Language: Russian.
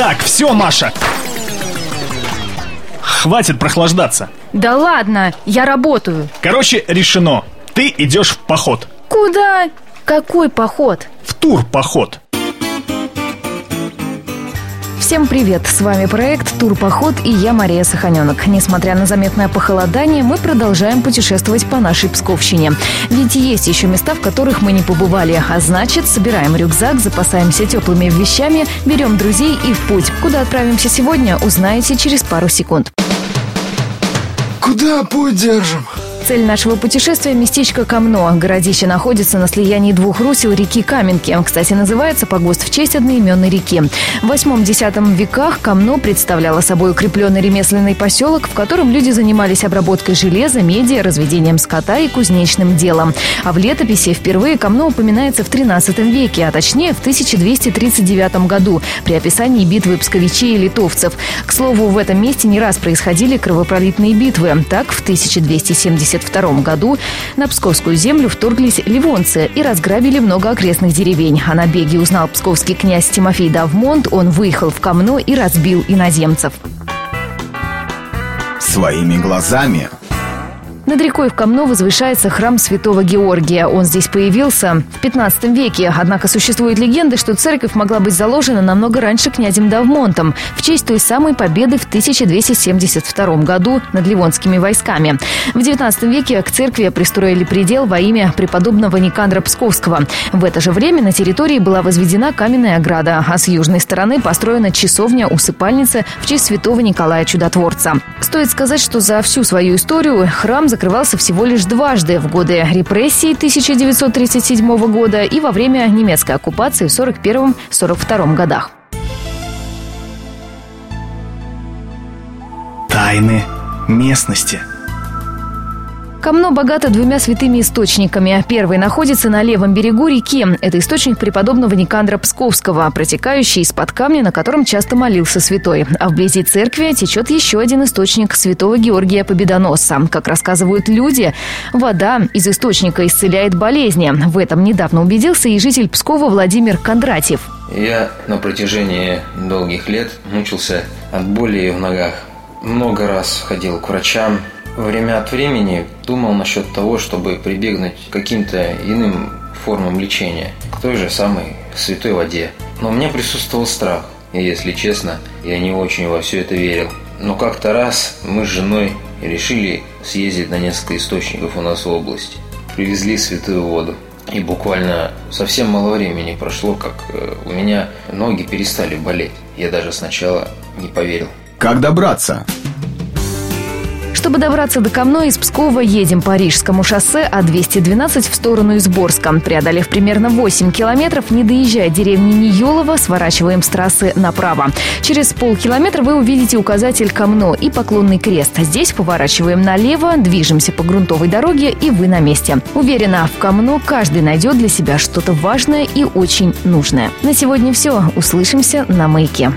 Так, все, Маша. Хватит прохлаждаться. Да ладно, я работаю. Короче, решено. Ты идешь в поход. Куда? Какой поход? В тур-поход. Всем привет! С вами проект «Турпоход» и я, Мария Саханенок. Несмотря на заметное похолодание, мы продолжаем путешествовать по нашей Псковщине. Ведь есть еще места, в которых мы не побывали. А значит, собираем рюкзак, запасаемся теплыми вещами, берем друзей и в путь. Куда отправимся сегодня, узнаете через пару секунд. Куда путь держим? Цель нашего путешествия – местечко Камно. Городище находится на слиянии двух русел реки Каменки. Кстати, называется погост в честь одноименной реки. В 8-10 веках Камно представляло собой укрепленный ремесленный поселок, в котором люди занимались обработкой железа, меди, разведением скота и кузнечным делом. А в летописи впервые Камно упоминается в 13 веке, а точнее в 1239 году при описании битвы псковичей и литовцев. К слову, в этом месте не раз происходили кровопролитные битвы. Так, в 1272 году на псковскую землю вторглись ливонцы и разграбили много окрестных деревень. О набеге узнал псковский князь Тимофей Довмонт. Он выехал в Камно и разбил иноземцев. Своими глазами. Над рекой в Камно возвышается храм святого Георгия. Он здесь появился в 15 веке. Однако существует легенда, что церковь могла быть заложена намного раньше князем Довмонтом в честь той самой победы в 1272 году над ливонскими войсками. В 19 веке к церкви пристроили предел во имя преподобного Никандра Псковского. В это же время на территории была возведена каменная ограда, а с южной стороны построена часовня-усыпальница в честь святого Николая Чудотворца. Стоит сказать, что за всю свою историю храм закрывался всего лишь дважды: в годы репрессий 1937 года и во время немецкой оккупации в 1941-1942 годах. Тайны местности. Камно богато двумя святыми источниками. Первый находится на левом берегу реки. Это источник преподобного Никандра Псковского, протекающий из-под камня, на котором часто молился святой. А вблизи церкви течет еще один источник святого Георгия Победоносца. Как рассказывают люди, вода из источника исцеляет болезни. В этом недавно убедился и житель Пскова Владимир Кондратьев. Я на протяжении долгих лет мучился от боли в ногах. Много раз ходил к врачам. Время от времени думал насчет того, чтобы прибегнуть к каким-то иным формам лечения, к той же самой святой воде. Но у меня присутствовал страх, и, если честно, я не очень во все это верил. Но как-то раз мы с женой решили съездить на несколько источников у нас в области. Привезли святую воду, и буквально совсем мало времени прошло, как у меня ноги перестали болеть. Я даже сначала не поверил. Как добраться? Чтобы добраться до Камно, из Пскова едем по Рижскому шоссе А212 в сторону Изборска. Преодолев примерно 8 километров, не доезжая деревни Неёлово, сворачиваем с трассы направо. Через полкилометра вы увидите указатель Камно и поклонный крест. Здесь поворачиваем налево, движемся по грунтовой дороге, и вы на месте. Уверена, в Камно каждый найдет для себя что-то важное и очень нужное. На сегодня все. Услышимся на «Маяке».